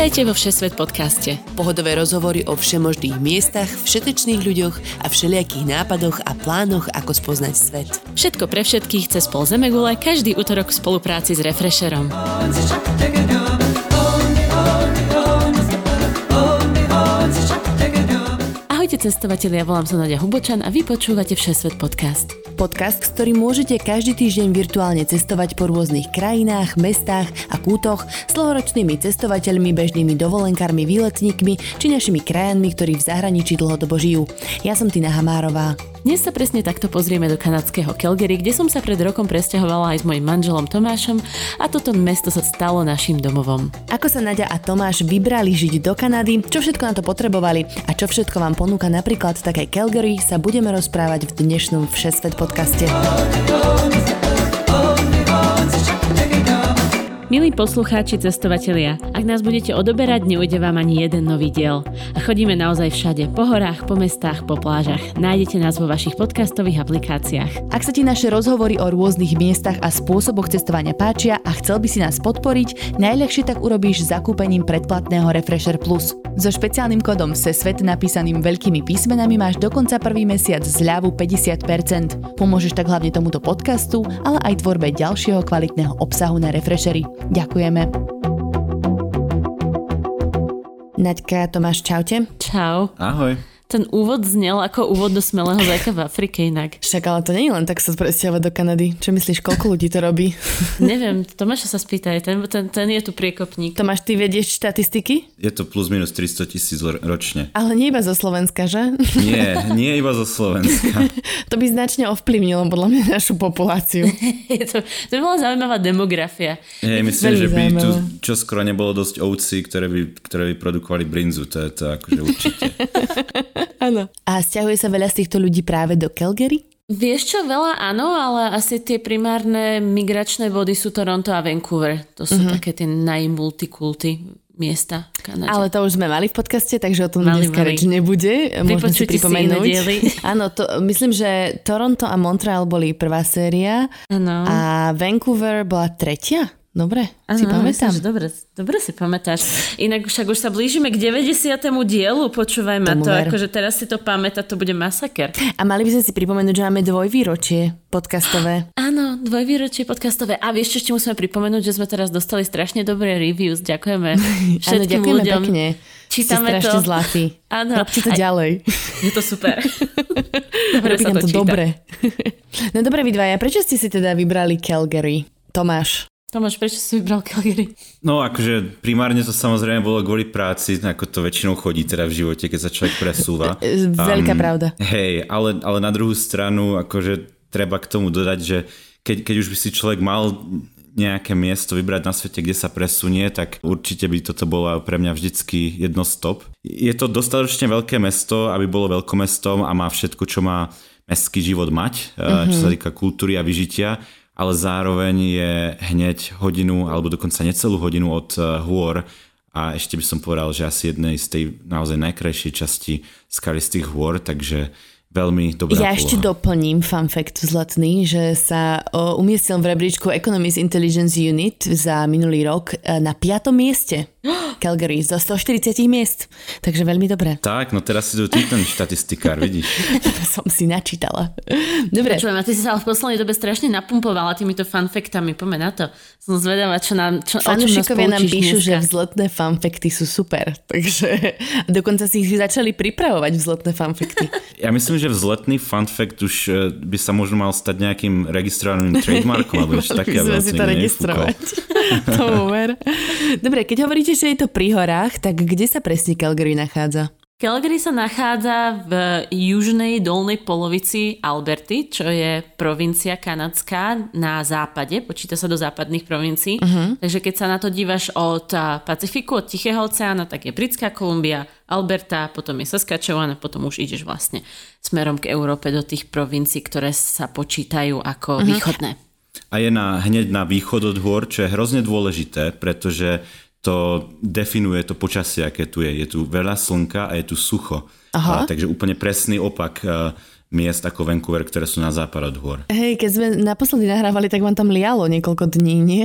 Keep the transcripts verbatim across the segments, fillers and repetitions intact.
Vítajte vo Všesvet podcaste. Pohodové rozhovory o všemožných miestach, všetečných ľuďoch a všelijakých nápadoch a plánoch, ako spoznať svet. Všetko pre všetkých cez pol zemegule, každý utorok v spolupráci s Refresherom. Ahojte cestovatelia, volám sa Nadia Hubočan a vy počúvate Všesvet podcast. Podcast, ktorý môžete každý týždeň virtuálne cestovať po rôznych krajinách, mestách a kútoch s dlhoročnými cestovateľmi, bežnými dovolenkármi, výletníkmi či našimi krajanmi, ktorí v zahraničí dlhodobo žijú. Ja som Tina Hamárová. Dnes sa presne takto pozrieme do kanadského Calgary, kde som sa pred rokom presťahovala aj s mojím manželom Tomášom a toto mesto sa stalo našim domovom. Ako sa Nadia a Tomáš vybrali žiť do Kanady, čo všetko na to potrebovali a čo všetko vám ponúka napríklad také Calgary, sa budeme rozprávať v dnešnom Všesvet pod podcaste. Milí poslucháči, cestovatelia, ak nás budete odoberať, neujde vám ani jeden nový diel. A chodíme naozaj všade, po horách, po mestách, po plážach. Nájdete nás vo vašich podcastových aplikáciách. Ak sa ti naše rozhovory o rôznych miestach a spôsoboch cestovania páčia a chcel by si nás podporiť, najľahšie tak urobíš zakúpením predplatného Refresher Plus. So špeciálnym kódom SESVET napísaným veľkými písmenami máš dokonca prvý mesiac zľavu päťdesiat percent. Pomôžeš tak hlavne tomuto podcastu, ale aj tvorbe ďalšieho kvalitného obsahu na Refresheri. Ďakujeme. Naďka, Tomáš, čaute. Čau. Ahoj. Ten úvod znel ako úvod do smelého zajka v Afrike inak. Však, ale to nie je len tak sa presťahovať do Kanady. Čo myslíš, koľko ľudí to robí? Neviem, Tomáša sa spýtaj, ten, ten, ten je tu priekopník. Tomáš, ty vedieš štatistiky? Je to plus minus tristotisíc ročne. Ale nie iba zo Slovenska, že? Nie, nie iba zo Slovenska. To by značne ovplyvnilo podľa mňa našu populáciu. je to, to by bola zaujímavá demografia. Je, myslím, že by zaujímavá. Tu čoskoro nebolo dosť ovcí, ktoré by, ktoré by produkovali brinzu, to je to akože určite. Áno. A sťahuje sa veľa z týchto ľudí práve do Calgary? Vieš čo, veľa áno, ale asi tie primárne migračné vody sú Toronto a Vancouver. To sú uh-huh. také tie najmultikulty miesta v Kanade. Ale to už sme mali v podcaste, takže o tom mali, dneska reč nebude. Môžeme si pripomenúť. Áno, to, myslím, že Toronto a Montreal boli prvá séria. Ano. A Vancouver bola tretia. Dobre, ano, si pamätám. Dobre, dobre si pamätáš. Inak však už sa blížime k deväťdesiatemu dielu, počúvaj ma to, akože teraz si to pamätá, to bude masaker. A mali by sme si pripomenúť, že máme dvojvýročie podcastové. Áno, dvojvýročie podcastové. A ešte ešte musíme pripomenúť, že sme teraz dostali strašne dobré reviews. Ďakujeme všetkým áno, ľuďom. Pekne. Čítame si strašne to. Zlatý. Áno. Robte to aj ďalej. Je to super. Dobre sa to, to číta. Dobre. No dobre, vy dvaja, prečo ste si teda vybrali Calgary? Tomáš. Tomáš, prečo si vybral Calgary? No akože primárne to samozrejme bolo kvôli práci, ako to väčšinou chodí teda v živote, keď sa človek presúva. Um, Veľká pravda. Hej, ale, ale na druhú stranu akože treba k tomu dodať, že keď, keď už by si človek mal nejaké miesto vybrať na svete, kde sa presunie, tak určite by toto bolo pre mňa vždycky jedno z top. Je to dostatočne veľké mesto, aby bolo veľkomestom a má všetko, čo má mestský život mať, mm-hmm. čo sa týka kultúry a vyžitia. Ale zároveň je hneď hodinu, alebo dokonca necelú hodinu od hôr a ešte by som povedal, že asi jednej z tej naozaj najkrajšej časti skalistých hôr, takže veľmi dobrá ja poloha. Ešte doplním fun fact zlatný, že sa o, umiestnil v rebríčku Economics Intelligence Unit za minulý rok na piatom mieste Calgary zo stoštyridsať miest. Takže veľmi dobré. Tak, no teraz si tu ten štatistikár, vidíš. Som si načítala. Dobre. Počujem, a ty si sa v poslednej dobe strašne napumpovala týmito fun factami, poďme na to. Som zvedavá, čo nám, čo, o čom nás poučíš nám píšu, dneska. Že vzletné fun facty sú super, takže dokonca si ich začali pripravovať vzletné fun facty. Ja myslím, že vzletný fun fact už by sa možno mal stať nejakým registrovaným trademarkom, alebo už také, aby si to registrovať. To uver. Dobre, keď hovoríte, že je to pri horách, tak kde sa presne Calgary nachádza? Calgary sa nachádza v južnej dolnej polovici Alberty, čo je provincia kanadská na západe, počíta sa do západných provincií. Uh-huh. Takže keď sa na to dívaš od Pacifiku, od Tichého oceána, tak je Britská Kolumbia, Alberta, potom je Saskatchewan a potom už ideš vlastne smerom k Európe do tých provincií, ktoré sa počítajú ako uh-huh. východné. A je na, hneď na východ od hôr, čo je hrozne dôležité, pretože to definuje to počasie, aké tu je. Je tu veľa slnka a je tu sucho. A, takže úplne presný opak miest ako Vancouver, ktoré sú na západ od hôr. Hej, keď sme naposledy nahrávali, tak vám tam lialo niekoľko dní, nie?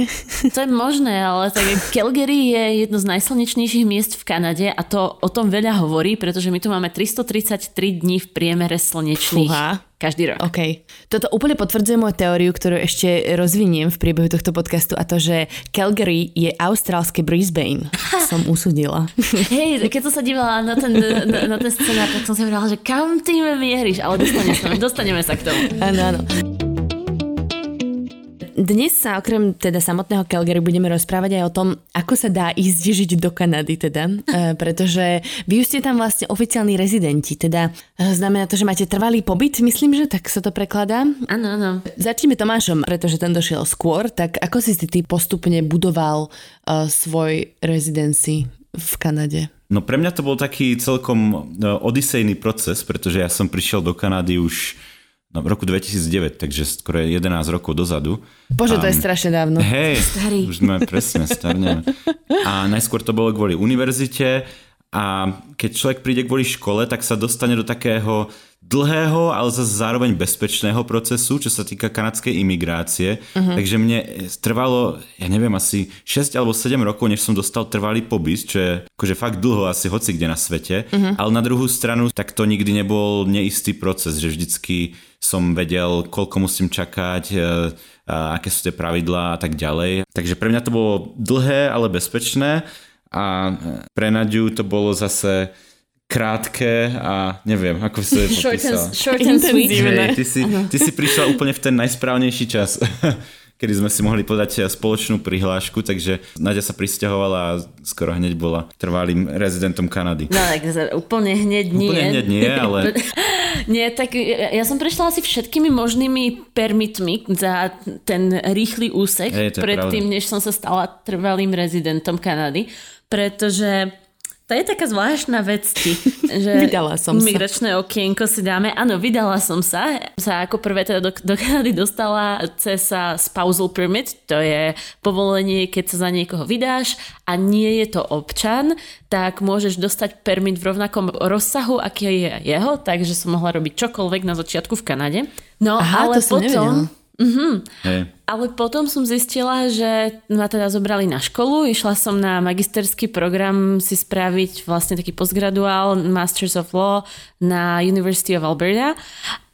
To je možné, ale tak Calgary je jedno z najslnečnejších miest v Kanade a to o tom veľa hovorí, pretože my tu máme tristotridsaťtri dní v priemere slnečných. Fúha. Každý rok. OK. Toto úplne potvrdzuje moju teóriu, ktorú ešte rozviniem v priebehu tohto podcastu, a to, že Calgary je austrálske Brisbane. Som usudila. Hej, keď som sa dívala na ten, na, na ten scenár, tak som si hovorila, že kam ty mieríš? Ale dostaneme sa, dostaneme sa k tomu. Áno, áno. Dnes sa okrem teda samotného Calgary budeme rozprávať aj o tom, ako sa dá ísť žiť do Kanady teda, e, pretože vy ste tam vlastne oficiálni rezidenti, teda znamená to, že máte trvalý pobyt, myslím, že tak sa to prekladá. Áno, áno. Začneme Tomášom, pretože ten došiel skôr, tak ako si ty postupne budoval e, svoj rezidenci v Kanade? No pre mňa to bol taký celkom odysejný proces, pretože ja som prišiel do Kanady už no, v roku dvetisícdeväť, takže skoro jedenásť rokov dozadu. Bože, to um, je strašne dávno. Hej, starý. Už sme presne starne. A najskôr to bolo kvôli univerzite a keď človek príde kvôli škole, tak sa dostane do takého dlhého, ale zase zároveň bezpečného procesu, čo sa týka kanadskej imigrácie. Uh-huh. Takže mne trvalo, ja neviem, asi šesť alebo sedem rokov, než som dostal trvalý pobyt, čo je akože fakt dlho, asi hoci kde na svete. Uh-huh. Ale na druhú stranu, tak to nikdy nebol neistý proces, že vždycky som vedel, koľko musím čakať, a aké sú tie pravidlá a tak ďalej. Takže pre mňa to bolo dlhé, ale bezpečné a pre Nadiu to bolo zase krátke a neviem, ako si to je popísala. Short and sweet. Hey, ty, si, ty si prišla úplne v ten najsprávnejší čas, kedy sme si mohli podať spoločnú prihlášku, takže Nadia sa prisťahovala a skoro hneď bola trvalým rezidentom Kanady. No tak úplne hneď nie. Úplne hneď nie, ale... Nie, tak ja som prešla asi všetkými možnými permitmi za ten rýchly úsek hey, predtým, než som sa stala trvalým rezidentom Kanady, pretože to je taká zvláštna vec, že vydala som migračné sa. Okienko si dáme. Áno, vydala som sa. Sa ako prvé teda do, do Kanady dostala cez spousal permit, to je povolenie, keď sa za niekoho vydáš a nie je to občan, tak môžeš dostať permit v rovnakom rozsahu, aký je jeho, takže som mohla robiť čokoľvek na začiatku v Kanade. No, aha, ale to potom... Mhm. Hey. Ale potom som zistila, že ma teda zobrali na školu, išla som na magisterský program si spraviť vlastne taký postgraduál Masters of Law na University of Alberta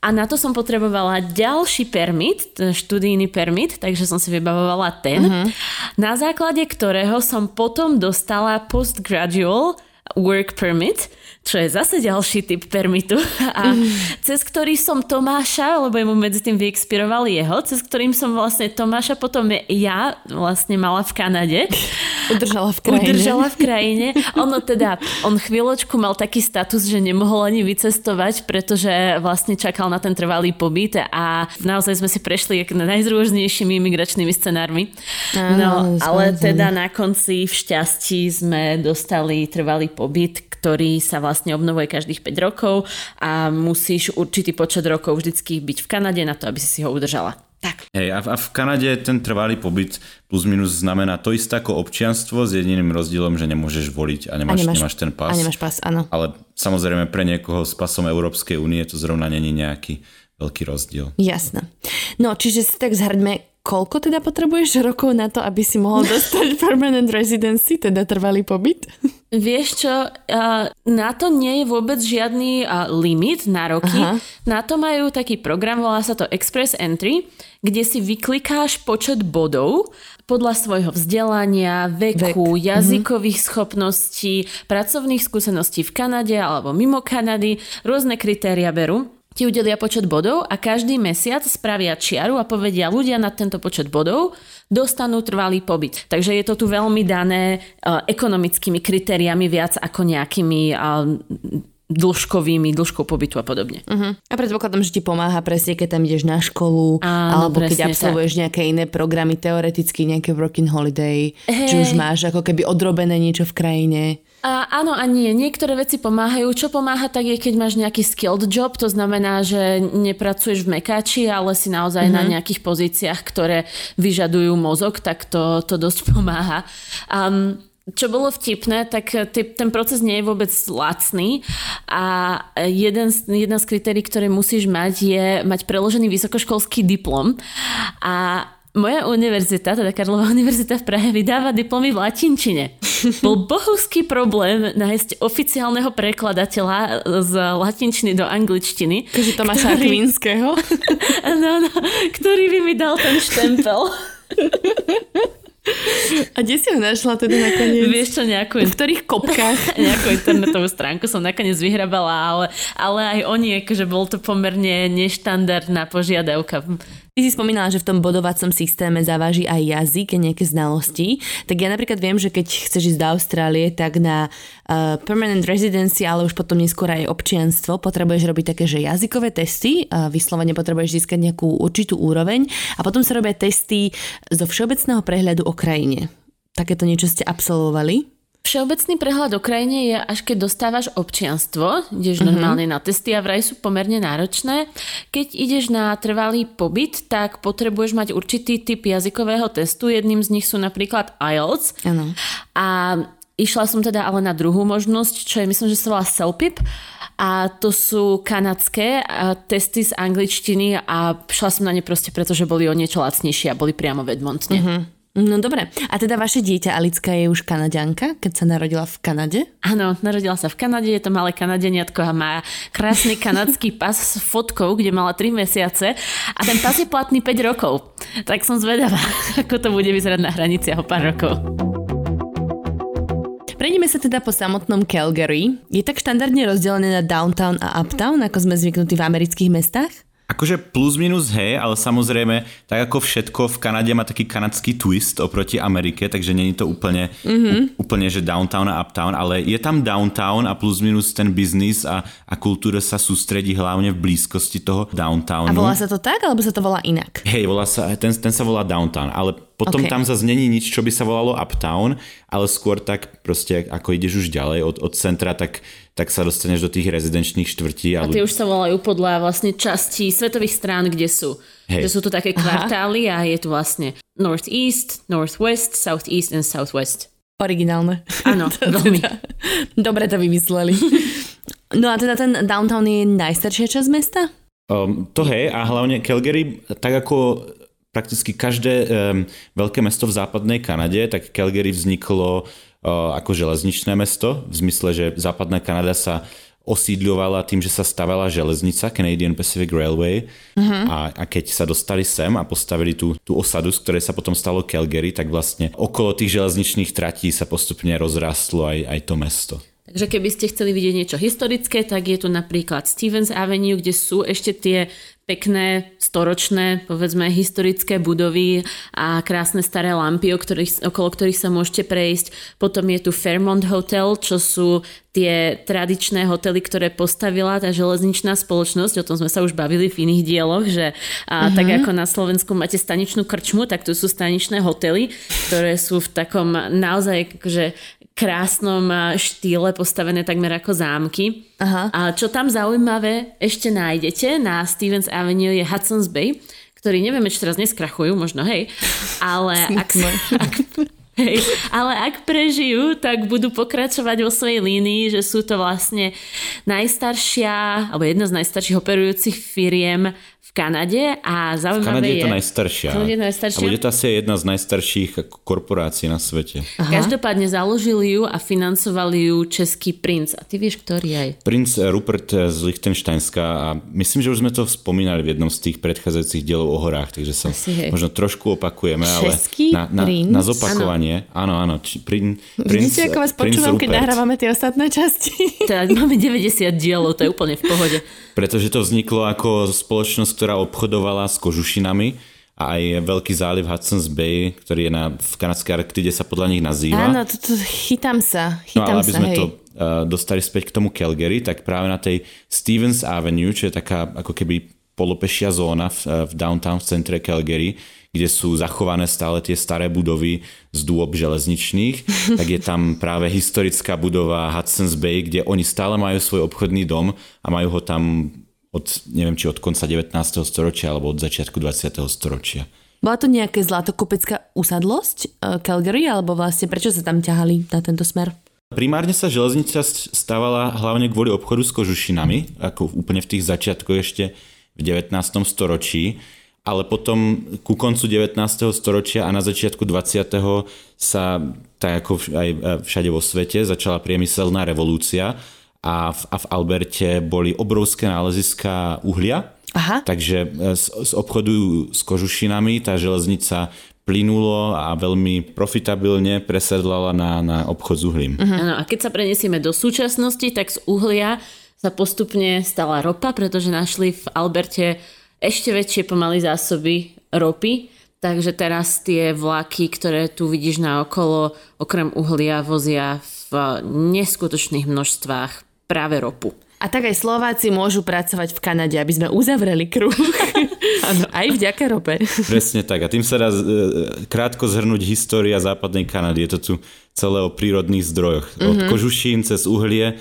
a na to som potrebovala ďalší permit, študijný permit, takže som si vybavovala ten, uh-huh. na základe ktorého som potom dostala postgradual work permit, čo je zase ďalší typ permitu a mm. cez ktorý som Tomáša, lebo mu medzi tým vyexpiroval jeho, cez ktorým som vlastne Tomáša potom ja vlastne mala v Kanade. Udržala v krajine. Udržala v krajine. Ono teda, on chvíľočku mal taký status, že nemohol ani vycestovať, pretože vlastne čakal na ten trvalý pobyt a naozaj sme si prešli najzrôznejšími imigračnými scenármi. Á, no, ale teda na konci v šťastí sme dostali trvalý pobyt, ktorý sa vlastne obnovuje každých päť rokov a musíš určitý počet rokov vždycky byť v Kanade na to, aby si si ho udržala. Tak. Hej, a v Kanade ten trvalý pobyt plus minus znamená to isté ako občianstvo s jediným rozdielom, že nemôžeš voliť a nemáš, a nemáš, nemáš ten pás. A nemáš pás, áno. Ale samozrejme pre niekoho s pasom Európskej únie to zrovna není nejaký veľký rozdiel. Jasné. No, čiže si tak zhrňme, koľko teda potrebuješ rokov na to, aby si mohol dostať permanent residency, teda trvalý pobyt? Vieš čo, na to nie je vôbec žiadny limit na roky. Aha. Na to majú taký program, volá sa to Express Entry, kde si vyklikáš počet bodov podľa svojho vzdelania, veku, Vek. jazykových mhm. schopností, pracovných skúseností v Kanade alebo mimo Kanady, rôzne kritéria berú. Ti udelia počet bodov a každý mesiac spravia čiaru a povedia ľudia na tento počet bodov dostanú trvalý pobyt. Takže je to tu veľmi dané uh, ekonomickými kritériami viac ako nejakými uh, dĺžkovými, dĺžkou pobytu a podobne. Uh-huh. A predpokladám, že ti pomáha presne, keď tam ideš na školu áno, alebo presne, keď absolvuješ tak. Nejaké iné programy, teoreticky nejaké working holiday, hey. Či už máš ako keby odrobené niečo v krajine. A áno a nie, niektoré veci pomáhajú. Čo pomáha tak je, keď máš nejaký skilled job, to znamená, že nepracuješ v mekáči, ale si naozaj mm-hmm. na nejakých pozíciách, ktoré vyžadujú mozog, tak to, to dosť pomáha. Um, Čo bolo vtipné, tak t- ten proces nie je vôbec lacný a jeden z, jedna z kritérií, ktoré musíš mať, je mať preložený vysokoškolský diplom. A moja univerzita, teda Karlova univerzita v Prahe, vydáva diplomy v latinčine. Bol bohovský problém nájsť oficiálneho prekladateľa z latinčiny do angličtiny. Takže Tomáša Akvinského. No, no, ktorý by mi dal ten štempel. A kde si ho našla teda nakoniec? Vieš čo, nejakú... V ktorých kopkách? Nejakú internetovú stránku som nakoniec vyhrabala, ale, ale aj oni, akože bol to pomerne neštandardná požiadavka. Ty si spomínala, že v tom bodovacom systéme zaváži aj jazyk a nejaké znalosti. Tak ja napríklad viem, že keď chceš ísť do Austrálie, tak na uh, permanent residency, ale už potom neskôr aj občianstvo, potrebuješ robiť také, že jazykové testy, uh, vyslovene potrebuješ získať nejakú určitú úroveň a potom sa robia testy zo všeobecného prehľadu o krajine. Takéto niečo ste absolvovali? Všeobecný prehľad o krajine je, až keď dostávaš občianstvo, ideš uh-huh. normálne na testy a vraj sú pomerne náročné. Keď ideš na trvalý pobyt, tak potrebuješ mať určitý typ jazykového testu. Jedným z nich sú napríklad I E L T S. Ano. A išla som teda ale na druhú možnosť, čo je, myslím, že sa volá CELPIP. A to sú kanadské testy z angličtiny a šla som na ne proste, pretože boli o niečo lacnejšie a boli priamo v Edmontone. Uh-huh. No dobre. A teda vaše dieťa Alicka je už Kanaďanka, keď sa narodila v Kanade? Áno, narodila sa v Kanade, je to malé Kanadianiatko a má krásny kanadský pas s fotkou, kde mala tri mesiace a ten pas je platný päť rokov. Tak som zvedavá, ako to bude vyzerať na hranici o pár rokov. Prejdeme sa teda po samotnom Calgary. Je tak štandardne rozdelené na downtown a uptown, ako sme zvyknutí v amerických mestách? Akože plus minus hej, ale samozrejme tak ako všetko v Kanade má taký kanadský twist oproti Amerike, takže nie je to úplne, mm-hmm. úplne že downtown a uptown, ale je tam downtown a plus minus ten biznis a, a kultúra sa sústredí hlavne v blízkosti toho downtownu. A volá sa to tak, alebo sa to volá inak? Hej, volá sa, ten, ten sa volá downtown, ale potom okay. tam zase není nič, čo by sa volalo uptown, ale skôr tak proste ako ideš už ďalej od, od centra, tak tak sa dostaneš do tých rezidenčných štvrtí. A tie už sa volajú podľa vlastne častí svetových strán, kde sú. Hej. Že sú to také kvartály a je tu vlastne northeast, northwest, southeast and southwest. Originálne. Áno, veľmi. Dobre to vymysleli. No a teda ten downtown je najstaršia časť mesta? Um, to hej, a hlavne Calgary, tak ako prakticky každé um, veľké mesto v západnej Kanade, tak Calgary vzniklo ako železničné mesto, v zmysle, že západná Kanada sa osídľovala tým, že sa stavala železnica Canadian Pacific Railway uh-huh. a, a keď sa dostali sem a postavili tú, tú osadu, z ktorej sa potom stalo Calgary, tak vlastne okolo tých železničných tratí sa postupne rozrastlo aj, aj to mesto. Takže keby ste chceli vidieť niečo historické, tak je tu napríklad Stephen Avenue, kde sú ešte tie pekné, storočné, povedzme, historické budovy a krásne staré lampy, ktorých, okolo ktorých sa môžete prejsť. Potom je tu Fairmont Hotel, čo sú tie tradičné hotely, ktoré postavila tá železničná spoločnosť. O tom sme sa už bavili v iných dieloch, že a, uh-huh. tak ako na Slovensku máte staničnú krčmu, tak tu sú staničné hotely, ktoré sú v takom naozaj, že krásnom štýle postavené takmer ako zámky. Aha. A čo tam zaujímavé ešte nájdete na Stevens Avenue je Hudson's Bay, ktorý nevieme, či teraz neskrachujú, možno hej, ale ak, ak, hej, ale ak prežijú, tak budú pokračovať vo svojej línii, že sú to vlastne najstaršia, alebo jedna z najstarších operujúcich firiem v Kanade a zaujímavé je... V Kanade je to najstaršia. Je najstaršia. A bude to asi jedna z najstarších korporácií na svete. Aha. Každopádne založili ju a financovali ju český princ. A ty vieš, ktorý aj? Princ Rupert z Liechtensteinska a myslím, že už sme to spomínali v jednom z tých predchádzajúcich dielov o horách, takže sa asi, možno trošku opakujeme, český ale na, na, na zopakovanie. Áno, áno. Či, prin, princ, Vidíte, ako vás počúvam, keď nahrávame tie ostatné časti? Teda máme deväťdesiat dielov, to je úplne v pohode. Pretože to vzniklo ako spoločnosť, ktorá obchodovala s kožušinami a aj veľký záliv Hudson's Bay, ktorý je na, v kanadskej Arktide sa podľa nich nazýva. Áno, toto chytám sa. Chytám no ale aby sa, sme hej. to uh, dostali späť k tomu Calgary, tak práve na tej Stevens Avenue, čo je taká ako keby polopešia zóna v, v downtown v centre Calgary, kde sú zachované stále tie staré budovy z dôb železničných, tak je tam práve historická budova Hudson's Bay, kde oni stále majú svoj obchodný dom a majú ho tam od, neviem, či od konca devätnásteho storočia alebo od začiatku dvadsiateho storočia. Bola to nejaká zlatokopecká usadlosť Calgary, alebo vlastne prečo sa tam ťahali na tento smer? Primárne sa železnica stávala hlavne kvôli obchodu s kožušinami, ako úplne v tých začiatkoch ešte v devätnástom storočí, ale potom ku koncu devätnásteho storočia a na začiatku dvadsiateho sa, tak ako aj všade vo svete, začala priemyselná revolúcia a v, a v Alberte boli obrovské náleziská uhlia. Aha. Takže z, z obchodu s kožušinami tá železnica plynulo a veľmi profitabilne presedlala na, na obchod s uhlím. Uh-huh. No, a keď sa prenesieme do súčasnosti, tak z uhlia sa postupne stala ropa, pretože našli v Alberte ešte väčšie pomaly zásoby ropy, takže teraz tie vlaky, ktoré tu vidíš naokolo, okrem uhlia vozia v neskutočných množstvách práve ropu. A tak aj Slováci môžu pracovať v Kanade, aby sme uzavreli kruh. Áno, aj vďaka rope. Presne tak. A tým sa dá krátko zhrnúť história západnej Kanady. Je to tu celé o prírodných zdrojoch. Od mm-hmm. kožušín cez uhlie,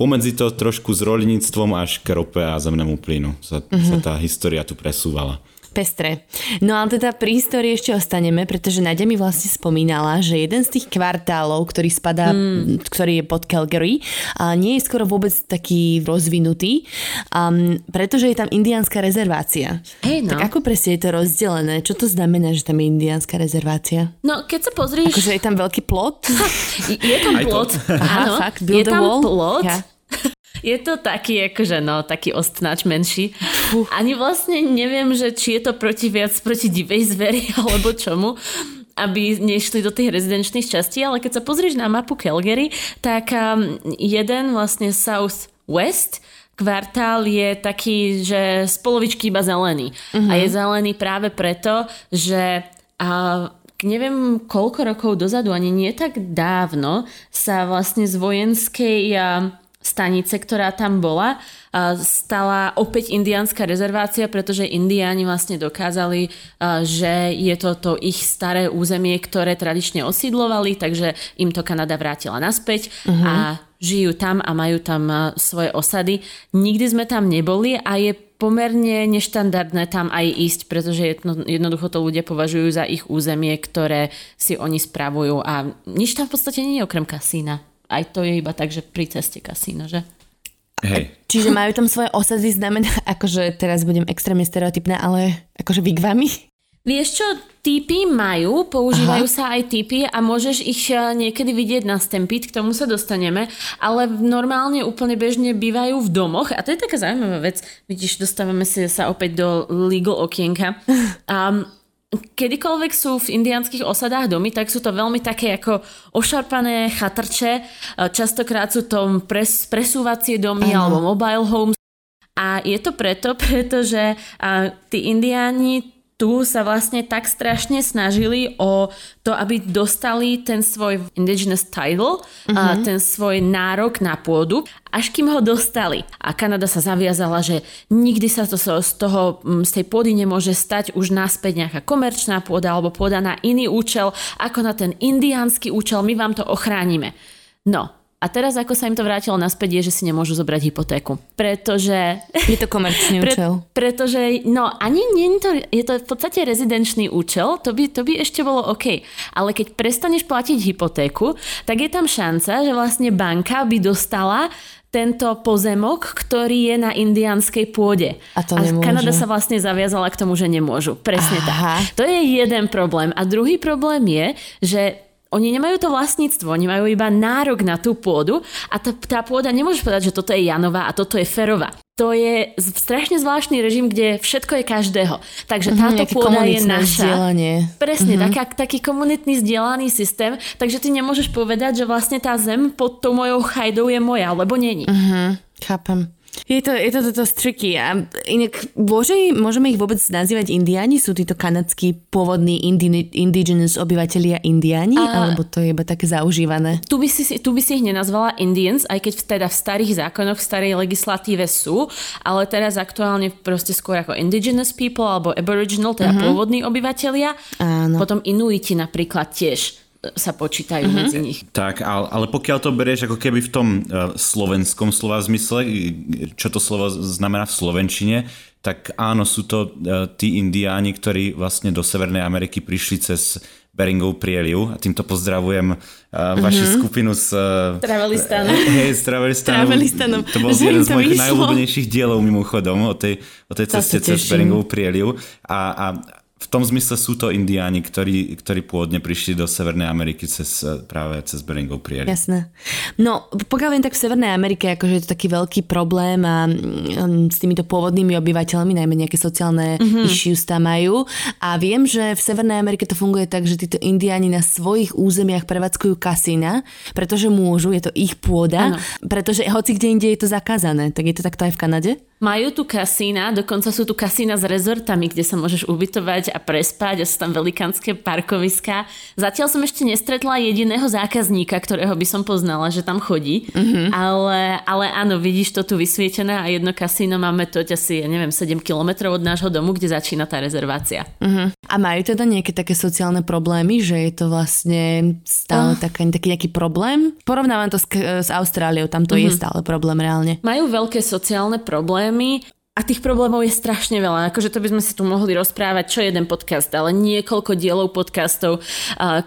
pomedzi to trošku s roľníctvom až k rope a zemnému plynu. Sa, mm-hmm. sa tá história tu presúvala. Pestré. No ale teda pri histórii ešte ostaneme, pretože Nadia mi vlastne spomínala, že jeden z tých kvartálov, ktorý spadá, mm. ktorý je pod Calgary, a nie je skoro vôbec taký rozvinutý, um, pretože je tam indiánska rezervácia. Hey, no. Tak ako presne je to rozdelené? Čo to znamená, že tam je indiánska rezervácia? No, keď sa pozrieš... Akože je tam veľký plot? Je tam plot. Áno, je tam plot. Ja. Je to taký, akože no, taký ostnáč menší. Uf. Ani vlastne neviem, že či je to proti viac proti divej zveri, alebo čomu, aby nešli do tých rezidenčných častí, ale keď sa pozrieš na mapu Calgary, tak um, jeden vlastne Southwest kvartál je taký, že z polovičky iba zelený. Uh-huh. A je zelený práve preto, že... Uh, neviem koľko rokov dozadu, ani nie tak dávno, sa vlastne z vojenskej... Uh, stanice, ktorá tam bola, stala opäť indiánska rezervácia, pretože Indiáni vlastne dokázali, že je toto ich staré územie, ktoré tradične osídlovali, takže im to Kanada vrátila naspäť uh-huh. a žijú tam a majú tam svoje osady. Nikdy sme tam neboli a je pomerne neštandardné tam aj ísť, pretože jedno, jednoducho to ľudia považujú za ich územie, ktoré si oni spravujú a nič tam v podstate nie je okrem kasína. Aj to je iba tak, že pri ceste kasíno, že? Hej. Čiže majú tam svoje osady, znamená, akože teraz budem extrémne stereotypná, ale akože vigvami? Vieš čo, tipy majú, používajú Aha. sa aj tipy a môžeš ich niekedy vidieť na Stampede, k tomu sa dostaneme, ale normálne úplne bežne bývajú v domoch a to je taká zaujímavá vec. Vidíš, dostávame sa opäť do legal okienka. Um, Kedykoľvek sú v indiánskych osadách domy, tak sú to veľmi také ako ošarpané chatrče. Častokrát sú to pres, presúvacie domy Aha. alebo mobile homes. A je to preto, pretože a, tí indiáni tu sa vlastne tak strašne snažili o to, aby dostali ten svoj indigenous title, uh-huh. a ten svoj nárok na pôdu, až kým ho dostali. A Kanada sa zaviazala, že nikdy sa to z toho, z tej pôdy nemôže stať už naspäť nejaká komerčná pôda alebo pôda na iný účel, ako na ten indiánsky účel, my vám to ochránime. No. A teraz, ako sa im to vrátilo naspäť, je, že si nemôžu zobrať hypotéku. Pretože... Je to komerčný pre, účel. Pretože, no, ani nie je to, je to v podstate rezidenčný účel, to by, to by ešte bolo OK. Ale keď prestaneš platiť hypotéku, tak je tam šanca, že vlastne banka by dostala tento pozemok, ktorý je na indiánskej pôde. A to nemôžu. A Kanada sa vlastne zaviazala k tomu, že nemôžu. Presne Aha. tak. To je jeden problém. A druhý problém je, že... Oni nemajú to vlastníctvo, oni majú iba nárok na tú pôdu a tá, tá pôda nemôže povedať, že toto je Janova a toto je Ferova. To je strašne zvláštny režim, kde všetko je každého. Takže táto mm, pôda je naša. Vzdielanie. Presne, mm-hmm. taká, taký komunitný vzdielaný systém, takže ty nemôžeš povedať, že vlastne tá zem pod tou mojou chajdou je moja, lebo není. Mm-hmm, chápem. Je to, je to toto tricky a inak bože, môžeme ich vôbec nazývať indiáni? Sú títo kanadskí pôvodní indi, indigenous obyvatelia indiáni? A... Alebo to je iba také zaužívané? Tu by, si, tu by si ich nenazvala Indians, aj keď teda v starých zákonoch, v starej legislatíve sú, ale teraz aktuálne proste skôr ako indigenous people alebo aboriginal, teda uh-huh. pôvodní obyvatelia. Áno. Potom Inuiti napríklad tiež. sa počítajú mm-hmm. medzi nich. Tak, ale, ale pokiaľ to berieš ako keby v tom uh, slovenskom slova zmysle, čo to slovo znamená v slovenčine, tak áno, sú to uh, tí indiáni, ktorí vlastne do Severnej Ameriky prišli cez Beringovú prieliu. A týmto pozdravujem uh, vašu mm-hmm. skupinu z uh, Travelistanov. Hej, z Travelistanov. To bol jeden z mojich najobľúbenejších dielov mimochodom o tej, o tej ceste cez Beringovú prieliu. A, a v tom zmysle sú to indiáni, ktorí, ktorí pôvodne prišli do Severnej Ameriky cez, práve cez Beringov prieliv. Jasné. No, pokiaľ viem, tak v Severnej Amerike akože je to taký veľký problém a um, s týmito pôvodnými obyvateľmi, najmä nejaké sociálne mm-hmm. issues tam majú. A viem, že v Severnej Amerike to funguje tak, že títo indiáni na svojich územiach prevádzkujú kasína, pretože môžu, je to ich pôda, ano. Pretože hoci kde inde je to zakázané. Tak je to takto aj v Kanade? Majú tu kasína, dokonca sú tu kasína s rezortami, kde sa môžeš ubytovať a prespať a sú tam velikánske parkoviská. Zatiaľ som ešte nestretla jediného zákazníka, ktorého by som poznala, že tam chodí, mm-hmm. ale, ale áno, vidíš to tu vysvietené a jedno kasíno máme toť asi, ja neviem, sedem kilometrov od nášho domu, kde začína tá rezervácia. Mm-hmm. A majú teda nejaké také sociálne problémy, že je to vlastne stále oh. taký, taký nejaký problém? Porovnávam to s, s Austráliou, tam to mm-hmm. je stále problém reálne. Majú veľké sociálne problémy a tých problémov je strašne veľa. Akože to by sme si tu mohli rozprávať, čo jeden podcast, ale niekoľko dielov podcastov.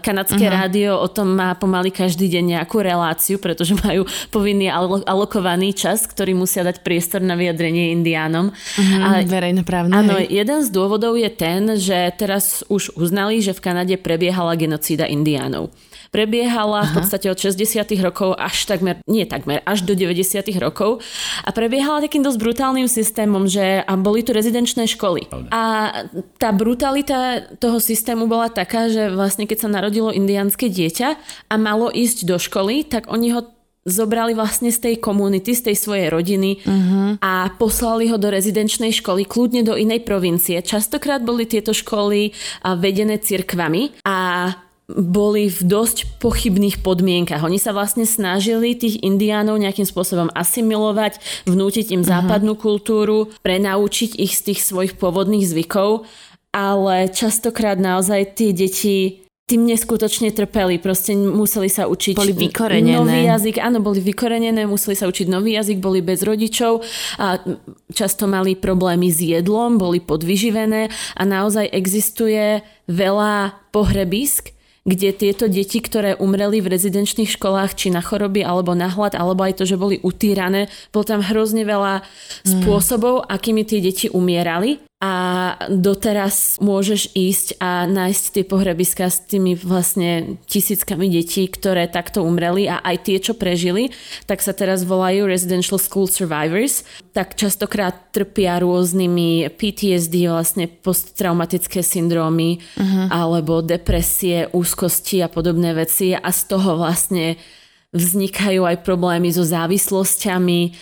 Kanadské uh-huh. rádio o tom má pomaly každý deň nejakú reláciu, pretože majú povinný alo- alokovaný čas, ktorý musia dať priestor na vyjadrenie indiánom. Uh-huh, verejnoprávne. Áno, jeden z dôvodov je ten, že teraz už uznali, že v Kanade prebiehala genocída indiánov. Prebiehala Aha. v podstate od šesťdesiatych rokov až takmer, nie takmer, až do deväťdesiatych rokov a prebiehala takým dosť brutálnym systémom, že a boli tu rezidenčné školy. A tá brutalita toho systému bola taká, že vlastne keď sa narodilo indiánske dieťa a malo ísť do školy, tak oni ho zobrali vlastne z tej komunity, z tej svojej rodiny uh-huh. a poslali ho do rezidenčnej školy, kľudne do inej provincie. Častokrát boli tieto školy vedené cirkvami a boli v dosť pochybných podmienkach. Oni sa vlastne snažili tých indiánov nejakým spôsobom asimilovať, vnútiť im západnú uh-huh. kultúru, prenaučiť ich z tých svojich pôvodných zvykov, ale častokrát naozaj tie deti tým neskutočne trpeli. Proste museli sa učiť nový jazyk. Áno, boli vykorenené, museli sa učiť nový jazyk, boli bez rodičov a často mali problémy s jedlom, boli podvyživené a naozaj existuje veľa pohrebisk, kde tieto deti, ktoré umreli v rezidenčných školách, či na choroby, alebo na hlad, alebo aj to, že boli utírané, bolo tam hrozne veľa spôsobov, akými tie deti umierali. A doteraz môžeš ísť a nájsť tie pohrebiská s tými vlastne tisíckami detí, ktoré takto umreli a aj tie, čo prežili, tak sa teraz volajú Residential School Survivors, tak častokrát trpia rôznymi pé té es dé, vlastne posttraumatické syndrómy, uh-huh. alebo depresie, úzkosti a podobné veci a z toho vlastne vznikajú aj problémy so závislosťami,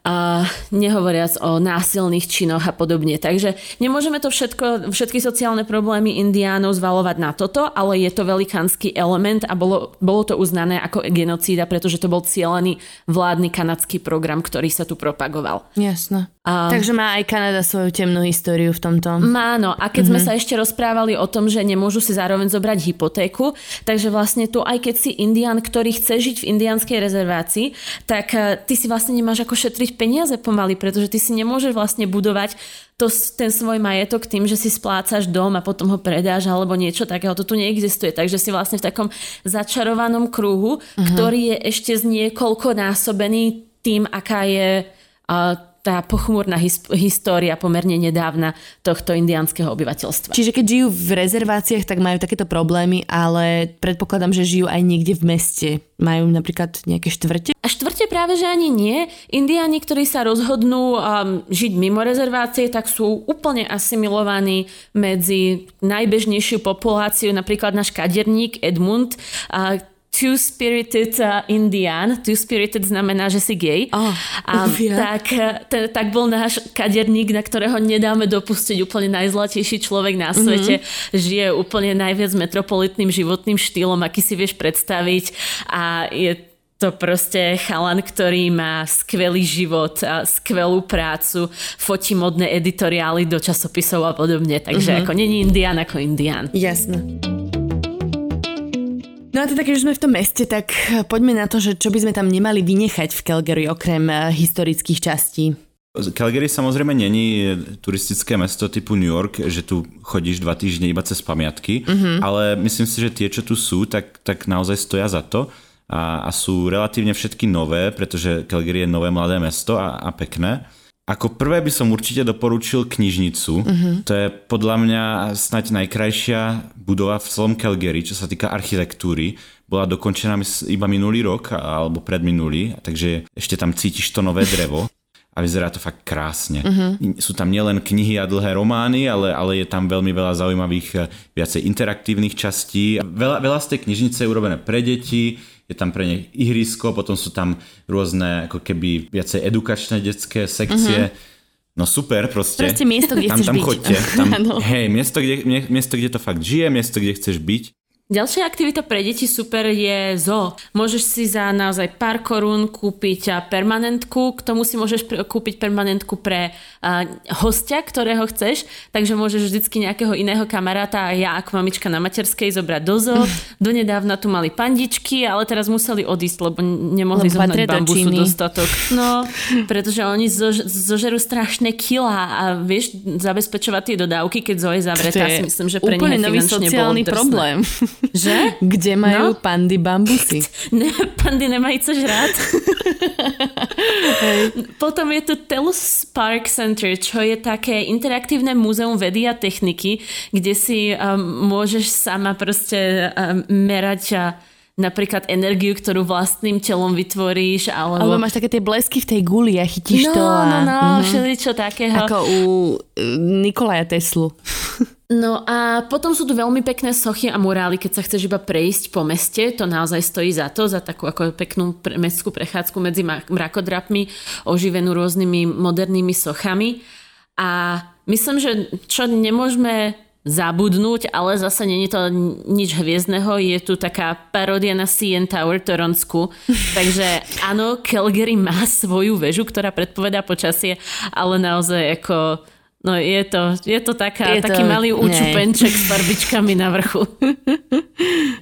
a nehovoriac o násilných činoch a podobne. Takže nemôžeme to všetko, všetky sociálne problémy indiánov zvalovať na toto, ale je to velikánsky element a bolo, bolo to uznané ako genocída, pretože to bol cielený vládny kanadský program, ktorý sa tu propagoval. Jasné. A... Takže má aj Kanada svoju temnú históriu v tomto. Má, no. A keď mm-hmm. sme sa ešte rozprávali o tom, že nemôžu si zároveň zobrať hypotéku, takže vlastne tu aj keď si indián, ktorý chce žiť v indiánskej rezervácii, tak ty si vlastne nemáš ako šetriť peniaze pomaly, pretože ty si nemôžeš vlastne budovať to, ten svoj majetok tým, že si splácaš dom a potom ho predáš alebo niečo takého. To tu neexistuje. Takže si vlastne v takom začarovanom kruhu, uh-huh. ktorý je ešte z niekoľko násobený tým, aká je uh, tá pochmúrna his- história pomerne nedávna tohto indiánskeho obyvateľstva. Čiže keď žijú v rezerváciách, tak majú takéto problémy, ale predpokladám, že žijú aj niekde v meste. Majú napríklad nejaké štvrte? A štvrte práve, že ani nie. Indiáni, ktorí sa rozhodnú um, žiť mimo rezervácie, tak sú úplne asimilovaní medzi najbežnejšiu populáciu, napríklad náš kaderník Edmund, uh, Two-spirited uh, Indian. Two-spirited znamená, že si gay. Oh, a yeah. tak, t- tak bol náš kaderník, na ktorého nedáme dopustiť, úplne najzlatejší človek na svete. Mm-hmm. Žije úplne najviac metropolitným životným štýlom, aký si vieš predstaviť. A je to proste chalan, ktorý má skvelý život, skvelú prácu, fotí modné editoriály do časopisov a podobne. Takže mm-hmm. ako není Indian, ako Indian. Jasné. No No a teda, keďže sme v tom meste, tak poďme na to, že čo by sme tam nemali vynechať v Calgary okrem historických častí. Calgary samozrejme není turistické mesto typu New York, že tu chodíš dva týždne iba cez pamiatky, mm-hmm. ale myslím si, že tie, čo tu sú, tak, tak naozaj stoja za to a, a sú relatívne všetky nové, pretože Calgary je nové mladé mesto a, a pekné. Ako prvé by som určite doporučil knižnicu. Uh-huh. To je podľa mňa snáď najkrajšia budova v celom Calgary, čo sa týka architektúry. Bola dokončená iba minulý rok alebo predminulý, takže ešte tam cítiš to nové drevo a vyzerá to fakt krásne. Uh-huh. Sú tam nielen knihy a dlhé romány, ale, ale je tam veľmi veľa zaujímavých, viacej interaktívnych častí. Veľa, veľa z tej knižnice je urobené pre deti, je tam pre nich ihrisko, potom sú tam rôzne ako keby viacej edukačné detské sekcie. Uh-huh. No super proste. Proste miesto, kde tam, chceš tam byť. Chodte, tam chodte. Hej, miesto kde, miesto, kde to fakt žije, miesto, kde chceš byť. Ďalšia aktivita pre deti super je zoo. Môžeš si za naozaj pár korún kúpiť permanentku, k tomu si môžeš kúpiť permanentku pre uh, hostia, ktorého chceš, takže môžeš vždycky nejakého iného kamaráta a ja ako mamička na materskej zobrať do zoo. Donedávna tu mali pandičky, ale teraz museli odísť, lebo nemohli lebo zohnať bambusu dostatok. No, pretože oni zož, zožerú strašné kilá a vieš zabezpečovať tie dodávky, keď zoo je zavretá. Si myslím, že pre nich finančne bolo drsné. Problém. Že? Kde majú no? pandy bambusy? Ne, pandy nemajú co žrát. Hey. Potom je tu Tesla Spark Center, čo je také interaktívne múzeum vedy a techniky, kde si um, môžeš sama proste um, merať a napríklad energiu, ktorú vlastným telom vytvoríš, alebo... Alebo máš také tie blesky v tej guli a chytíš no, to a... No, no, no, všeličo takého. Ako u Nikolaja Teslu. No a potom sú tu veľmi pekné sochy a murály, keď sa chceš iba prejsť po meste, to naozaj stojí za to, za takú ako peknú pre, mestskú prechádzku medzi mrakodrapmi, oživenú rôznymi modernými sochami. A myslím, že čo nemôžeme... zabudnúť, ale zase nie je to nič hviezdného, je tu taká paródia na C N Tower Toronsku. Takže áno, Calgary má svoju väžu, ktorá predpovedá počasie, ale naozaj ako no je to, je to taká je taký to, malý účupenček s farbičkami na vrchu.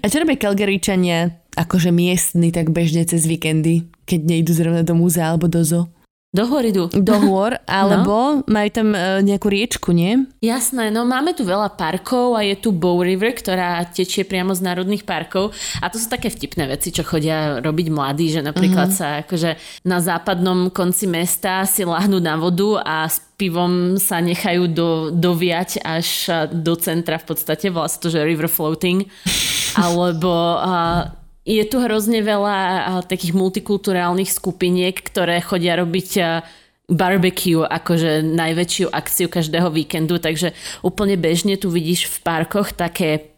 A čo robia Calgaryčania akože miestni tak bežne cez víkendy, keď nejdu zrovna do múzea alebo do zoo? Do hôr idú. Do hôr, alebo no. majú tam nejakú riečku, nie? Jasné, no máme tu veľa parkov a je tu Bow River, ktorá tečie priamo z národných parkov a to sú také vtipné veci, čo chodia robiť mladí, že napríklad uh-huh. sa akože na západnom konci mesta si láhnú na vodu a s pivom sa nechajú do, doviať až do centra v podstate, volá sa to, že river floating, alebo... Uh, Je tu hrozne veľa takých multikulturálnych skupiniek, ktoré chodia robiť barbecue, akože najväčšiu akciu každého víkendu, takže úplne bežne tu vidíš v parkoch také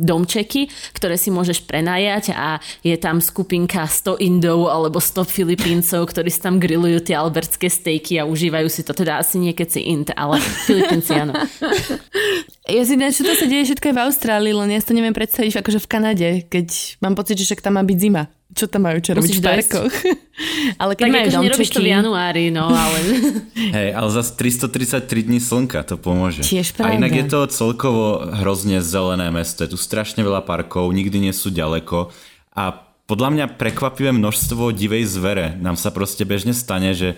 domčeky, ktoré si môžeš prenajať a je tam skupinka sto Indov alebo sto Filipíncov, ktorí si tam grillujú tie albertské stejky a užívajú si to, teda asi nie keď si Ind, ale Filipínci áno. Ja si neviem, čo to sa deje všetko aj v Austrálii, len ja si to neviem predstaviť akože v Kanade, keď mám pocit, že však tam má byť zima. Čo tam majú čo robiť v parkoch? Ale keď tak majú domčeky... nerobíš to v januári, no ale... Hej, ale zase tristotridsaťtri dní slnka to pomôže. Tiež pravda. A inak je to celkovo hrozne zelené mesto. Je tu strašne veľa parkov, nikdy nie sú ďaleko a podľa mňa prekvapivé množstvo divej zvere. Nám sa proste bežne stane, že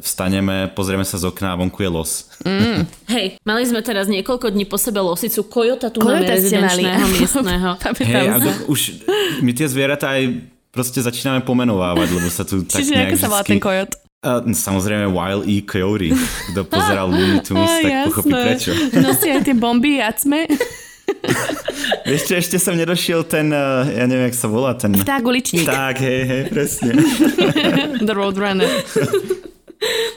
vstaneme, pozrieme sa z okna a vonku je los. Mm. Hej, mali sme teraz niekoľko dní po sebe losicu. Kojota tu máme rezidenčného miestného. Hej, a už my tie zvieratá aj proste začíname pomenovávať, lebo sa tu tak čiže nejak vždy... Čiže ako sa volá ten kojot? Uh, samozrejme Wild E. Coyote. Kto pozeral Looney Tunes, ah, tak jasné. Pochopí prečo. Nosí aj tie bomby, jacme. Ešte, ešte som nedošiel ten, ja neviem, jak sa volá ten... Vták uličník. Tak, hej, hej, presne. The Roadrunner.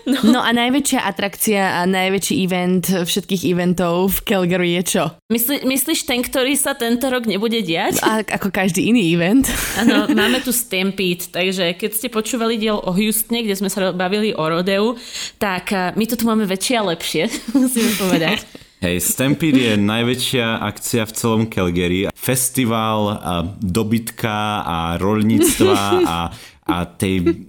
No. no a najväčšia atrakcia a najväčší event všetkých eventov v Calgary je čo? Myslí, myslíš ten, ktorý sa tento rok nebude diať? A, ako každý iný event. Áno, máme tu Stampede, takže keď ste počúvali diel o Houstone, kde sme sa bavili o rodeu, tak my to tu máme väčšie a lepšie, musím povedať. Hej, Stampede je najväčšia akcia v celom Calgary. Festival dobytka a roľníctva a, a tej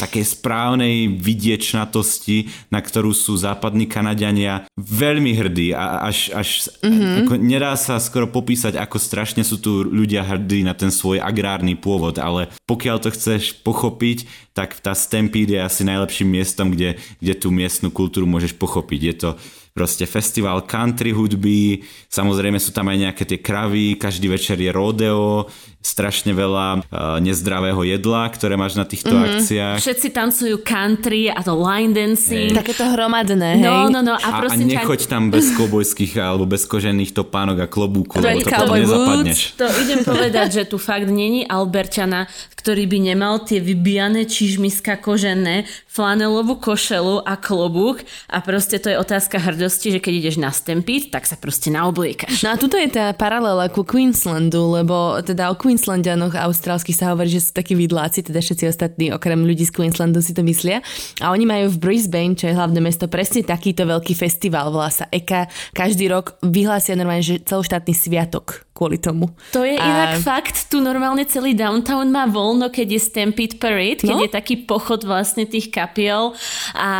takej správnej vidiečnatosti, na ktorú sú západní Kanadiania veľmi hrdí a až, až mm-hmm. ako nedá sa skoro popísať, ako strašne sú tu ľudia hrdí na ten svoj agrárny pôvod, ale pokiaľ to chceš pochopiť, tak tá Stampede je asi najlepším miestom, kde, kde tú miestnu kultúru môžeš pochopiť. Je to proste festival country hudby, samozrejme sú tam aj nejaké tie kravy, každý večer je rodeo, strašne veľa uh, nezdravého jedla, ktoré máš na týchto mm-hmm. akciách. Všetci tancujú country a to line dancing. Hey. Takéto hromadné, hej. No, no, no. A, a, a nechoď tam bez kobojských alebo bez kožených topánok a klobúkov, lebo to potom nezapadneš. To idem povedať, že tu fakt není Alberťana, ktorý by nemal tie vybijané čižmiska kožené, flanelovú košelu a klobúk a proste to je otázka hrdosti, že keď ideš na Stampede, tak sa proste naobliekaš. No a tuto je tá paralela ku Queenslandu, lebo teda o Queenslandianoch austrálskych sa hovorí, že sú takí vidláci, teda všetci ostatní, okrem ľudí z Queenslandu si to myslia. A oni majú v Brisbane, čo je hlavné mesto, presne takýto veľký festival, volá sa ECA. Každý rok vyhlásia normálne, že celoštátny sviatok kvôli tomu. To je a... inak fakt, tu normálne celý downtown má voľno, keď je Stampede Parade, keď no? je taký pochod vlastne tých kapiel a, a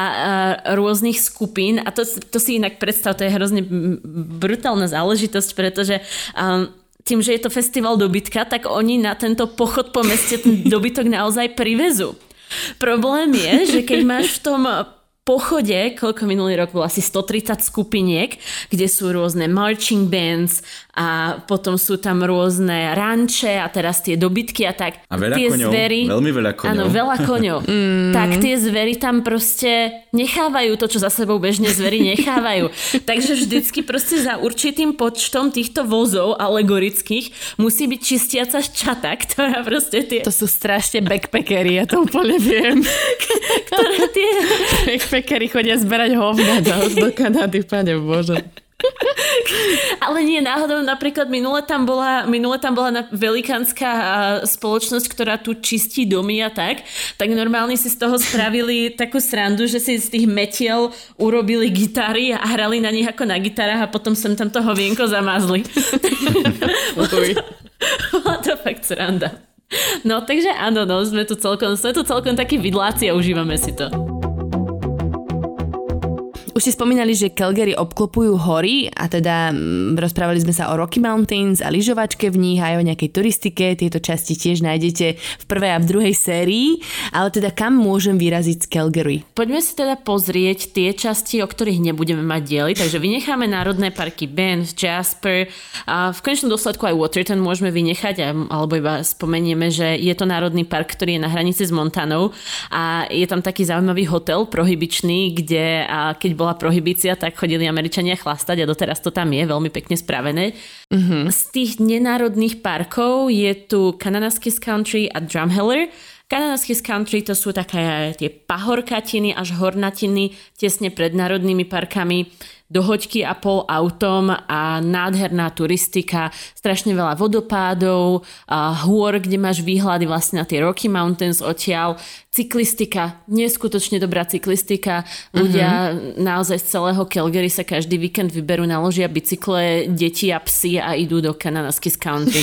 rôznych skupín a to, to si inak predstav, to je hrozne brutálna záležitosť, pretože um, tým, že je to festival dobytka, tak oni na tento pochod po meste ten dobytok naozaj privezú. Problém je, že keď máš v tom pochode, koľko minulý rok bolo asi stotridsať skupiniek, kde sú rôzne marching bands a potom sú tam rôzne ranče a teraz tie dobytky a tak. A veľa tie koňov, zvery, veľmi veľa koňov. Áno, veľa koňov. Mm. Tak tie zvery tam proste nechávajú to, čo za sebou bežne zvery nechávajú. Takže vždycky proste za určitým počtom týchto vozov alegorických musí byť čistiaca ščata, ktorá proste tie... To sú strašne backpackery, ja to úplne viem. Ktorá tie... Pekari chodia zberať hovna do Kanady, pane Bože. Ale nie, náhodou napríklad minule tam bola, minule tam bola velikánska spoločnosť, ktorá tu čistí domy a tak, tak normálne si z toho spravili takú srandu, že si z tých metiel urobili gitary a hrali na nich ako na gitarách a potom sem tam to hovienko zamázli. Bola to fakt sranda. No takže áno, no, sme tu celkom, sme tu celkom takí vidláci a užívame si to. Už ste spomínali, že Calgary obklopujú hory a teda mm, rozprávali sme sa o Rocky Mountains a lyžovačke v nich aj o nejakej turistike. Tieto časti tiež nájdete v prvej a v druhej sérii. Ale teda kam môžem vyraziť z Calgary? Poďme si teda pozrieť tie časti, o ktorých nebudeme mať diely. Takže vynecháme národné parky Banff, Jasper a v konečnom dôsledku aj Waterton môžeme vynechať alebo iba spomenieme, že je to národný park, ktorý je na hranici s Montanou a je tam taký zaujímavý hotel prohybičný, kde a keď bola prohibícia, tak chodili Američania chlastať a doteraz to tam je veľmi pekne spravené. Mm-hmm. Z tých nenárodných parkov je tu Kananaskis Country a Drumheller. Kananaskis Country to sú také tie pahorkatiny až hornatiny tesne pred národnými parkami, do hoďky a pol autom a nádherná turistika, strašne veľa vodopádov, hôr, kde máš výhľady vlastne na tie Rocky Mountains odtiaľ, cyklistika, neskutočne dobrá cyklistika, ľudia uh-huh. naozaj z celého Calgary sa každý víkend vyberú, naložia bicykle, deti a psi a idú do Kananaskis Country.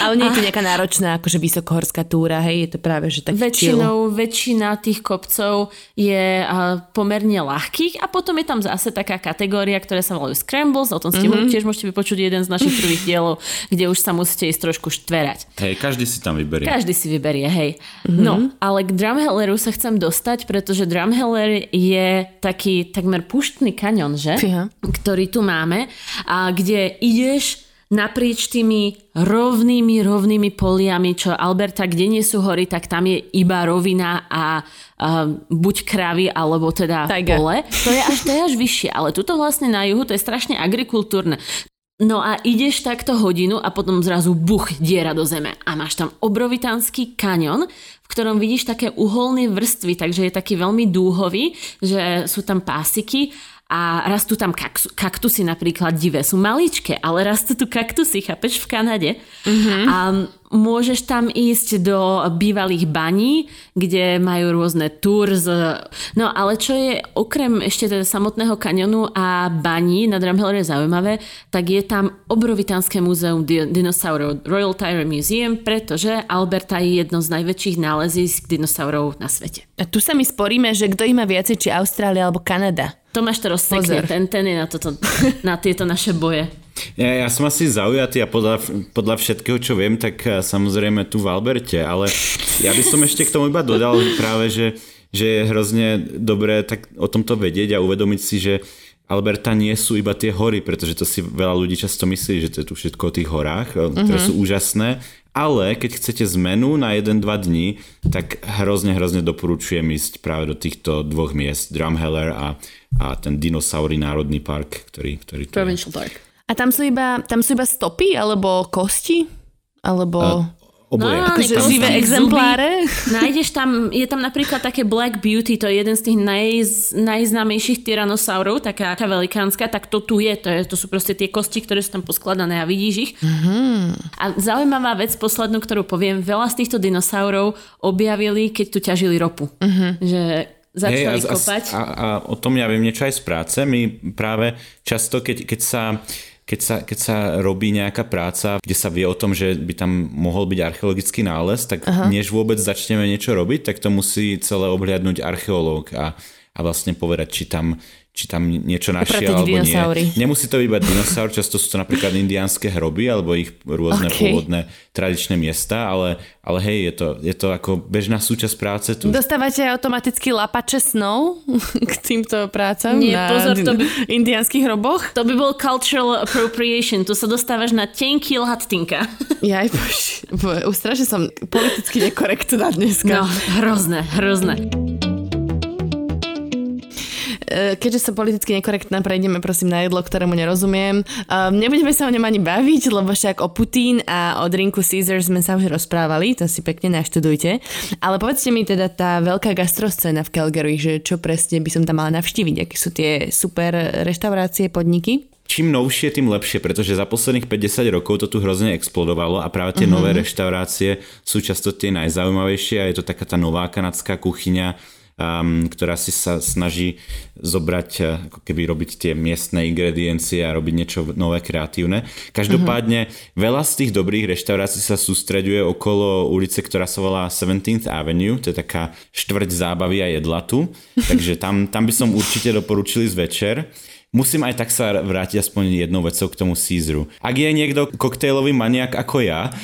Ale nie je to nejaká náročná, akože vysokohorská túra, hej, je to práve, že tak väčšinou, väčšina tých kopcov je a, pomerne ľahkých a potom je tam zase taká kategória, ktorá sa volajú scrambles, o tom ste mm-hmm. tiež môžete vypočuť jeden z našich prvých dielov, kde už sa musíte ísť trošku štverať. Hej, každý si tam vyberie. Každý si vyberie, hej. Mm-hmm. No, ale k Drumhelleru sa chcem dostať, pretože Drumheller je taký takmer púštny kaňon, že? Fíha. Ktorý tu máme a kde ideš naprieč tými rovnými, rovnými poliami, čo Alberta, kde nie sú hory, tak tam je iba rovina a, a buď kravy, alebo teda Tiger. Pole. To je, až, to je až vyššie, ale tuto vlastne na juhu to je strašne agrikultúrne. No a ideš takto hodinu a potom zrazu buch, diera do zeme a máš tam obrovitánsky kaňon, v ktorom vidíš také uholné vrstvy, takže je taký veľmi dúhový, že sú tam pásiky a rastú tam kaktus, kaktusy napríklad divé, sú maličké, ale rastú tu kaktusy, chápeš, v Kanade. Mm-hmm. A môžeš tam ísť do bývalých baní, kde majú rôzne tours. No ale čo je okrem ešte teda samotného kanionu a baní na Drumhellere zaujímavé, tak je tam obrovitánske múzeum dinosaurov, Royal Tyra Museum, pretože Alberta je jedno z najväčších nálezísk dinosaurov na svete. A tu sa my sporíme, že kto ima viac, či Austrália alebo Kanada. Tomáš to rozsekne, ten, ten je na, toto, na tieto naše boje. Ja, ja som asi zaujatý a podľa, podľa všetkého, čo viem, tak samozrejme tu v Alberte, ale ja by som ešte k tomu iba dodal práve, že, že je hrozne dobré tak o tomto vedieť a uvedomiť si, že Alberta nie sú iba tie hory, pretože to si veľa ľudí často myslí, že to je tu všetko o tých horách, mm-hmm. ktoré sú úžasné. Ale keď chcete zmenu na jeden až dva dní, tak hrozne, hrozne doporučujem ísť práve do týchto dvoch miest. Drumheller a, a ten Dinosaury národný park, ktorý... ktorý Provincial park. A tam sú iba, tam sú iba stopy, alebo kosti, alebo... A- Oboje. No, akože živé exempláre. Nájdeš tam, je tam napríklad také Black Beauty, to je jeden z tých najz, najznámejších tyranosaurov, taká, taká velikánska, tak to tu je, to je, to sú proste tie kosti, ktoré sú tam poskladané a vidíš ich. Mm-hmm. A zaujímavá vec, poslednú, ktorú poviem, veľa z týchto dinosaurov objavili, keď tu ťažili ropu. Mm-hmm. Že začali hey, a, kopať. A, a o tom ja viem niečo aj z práce. My práve často, keď, keď sa... Keď sa, keď sa robí nejaká práca, kde sa vie o tom, že by tam mohol byť archeologický nález, tak Aha. než vôbec začneme niečo robiť, tak to musí celé obhliadnúť archeológ a, a vlastne povedať, či tam, či tam niečo našiel alebo dinosaury. Nie. Nemusí to byť iba dinosaur, často sú to napríklad indiánske hroby alebo ich rôzne okay. pôvodné tradičné miesta, ale, ale hej, je to, je to ako bežná súčasť práce tu. Dostávate automaticky lapače snov k týmto prácam? Nie, na pozor, to by... indiánskych hroboch? To by bol cultural appropriation, tu sa dostávaš na tenký lhat tinka. Jaj, bož, bož, ustražil som politicky nekorektná dneska. No, hrozné, hrozné. Keďže som politicky nekorektná, prejdeme prosím na jedlo, ktorému nerozumiem. Nebudeme sa o ňom ani baviť, lebo však o Putin a o drinku Caesar sme sa už rozprávali, to si pekne naštudujte. Ale povedzte mi teda tá veľká gastroscéna v Calgary, že čo presne by som tam mala navštíviť, aké sú tie super reštaurácie, podniky? Čím novšie, tým lepšie, pretože za posledných päťdesiat rokov to tu hrozne explodovalo a práve tie mm-hmm. nové reštaurácie sú často tie najzaujímavejšie a je to taká tá nová kanadská kuchyňa, Um, ktorá si sa snaží zobrať, ako keby robiť tie miestne ingrediencie a robiť niečo nové, kreatívne. Každopádne uh-huh. veľa z tých dobrých reštaurácií sa sústreďuje okolo ulice, ktorá sa volá seventeenth avenue, to je taká štvrť zábavy a jedla tu, takže tam, tam by som určite doporučil ísť večer. Musím aj tak sa vrátiť aspoň jednou vecou k tomu Caesaru. Ak je niekto koktejlový maniak ako ja,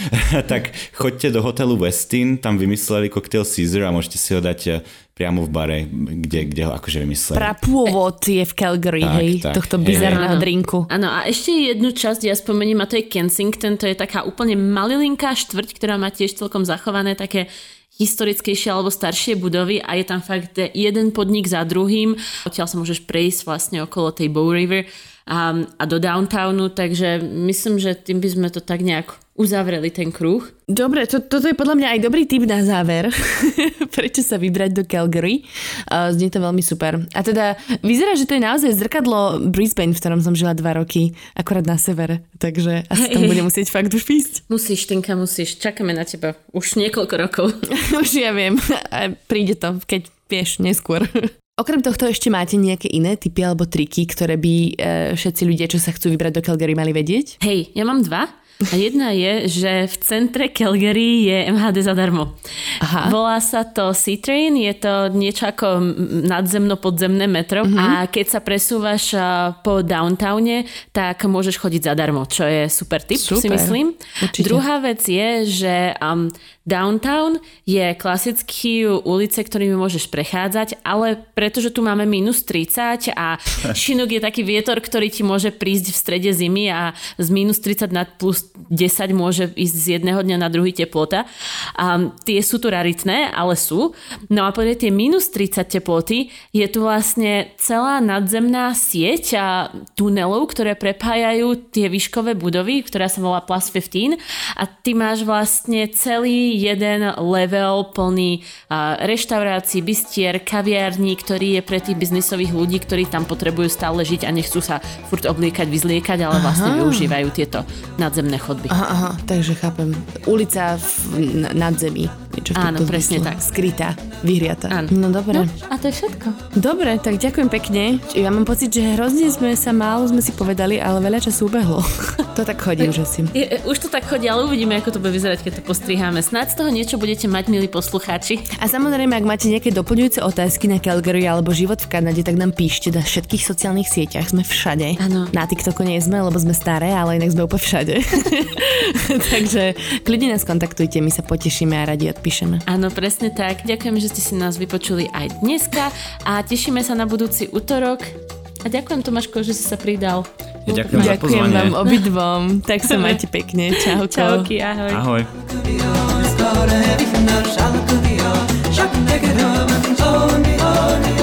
tak choďte do hotelu Westin, tam vymysleli koktejl Caesar a môžete si ho dať priamo v bare, kde, kde ho akože vymysleli. Prapôvod je v Calgary, tak, hej, tak, tohto bizarného drinku. Áno, a ešte jednu časť ja spomením, a to je Kensington, to je taká úplne malilinká štvrť, ktorá má tiež celkom zachované také historickejšie alebo staršie budovy a je tam fakt jeden podnik za druhým. Odtiaľ sa môžeš prejsť vlastne okolo tej Bow River a, a do downtownu, takže myslím, že tým by sme to tak nejak uzavreli ten kruh. Dobre, to, toto je podľa mňa aj dobrý tip na záver. Prečo sa vybrať do Calgary? Uh, znie to veľmi super. A teda vyzerá, že to je naozaj zrkadlo Brisbane, v ktorom som žila dva roky, akorát na sever. Takže asi tam budem musieť fakt už ísť. Musíš, Tinka, musíš. Čakáme na teba už niekoľko rokov. Už ja viem. A príde to, keď vieš, neskôr. Okrem tohto ešte máte nejaké iné tipy alebo triky, ktoré by e, všetci ľudia, čo sa chcú vybrať do Calgary, mali vedieť? Hej, ja mám dva. A jedna je, že v centre Calgary je em há dé zadarmo. Aha. Volá sa to C-Train, je to niečo ako nadzemno-podzemné metro uh-huh. a keď sa presúvaš po downtowne, tak môžeš chodiť zadarmo, čo je super tip, super. Si myslím. Určite. Druhá vec je, že um, downtown je klasické ulice, ktorými môžeš prechádzať, ale pretože tu máme mínus tridsať a šinuk je taký vietor, ktorý ti môže prísť v strede zimy a z mínus tridsať na plus desať môže ísť z jedného dňa na druhý teplota. A tie sú tu raritné, ale sú. No a podľa tie minus tridsať teploty je tu vlastne celá nadzemná sieť a tunelov, ktoré prepájajú tie výškové budovy, ktorá sa volá Plus pätnásť. A ty máš vlastne celý jeden level plný reštaurácií, bistier, kaviarní, ktorý je pre tých biznisových ľudí, ktorí tam potrebujú stále žiť a nechcú sa furt obliekať, vyzliekať, ale vlastne aha. využívajú tieto nadzemné chodby. Aha, aha, takže chápem. Ulica v nadzemí. Áno, presne tak. Skrytá, vyhriatá. No dobre. No, a to je všetko. Dobre, tak ďakujem pekne. Ja mám pocit, že hrozne sme sa málo sme si povedali, ale veľa času ubehlo. To tak chodí už asi. Už to tak chodí, ale uvidíme, ako to bude vyzerať, keď to postriháme. Snáď z toho niečo budete mať, milí poslucháči. A samozrejme, ak máte nejaké doplňujúce otázky na Calgary alebo život v Kanade, tak nám píšte na všetkých sociálnych sieťach. Sme všade. Áno. Na TikToku nie sme, lebo sme staré, ale inak sme úplne všade. Takže kľudne nás kontaktujte, my sa potešíme a radi odpíšeme. Áno, presne tak. Ďakujem, že ste si nás vypočuli aj dneska a tešíme sa na budúci utorok. A ďakujem, Tomáško, že si sa pridal. Ja ďakujem za pozvanie. Ďakujem vám obidvom. Tak sa majte pekne. Čauko. Čauky, ahoj. Ahoj. Ahoj.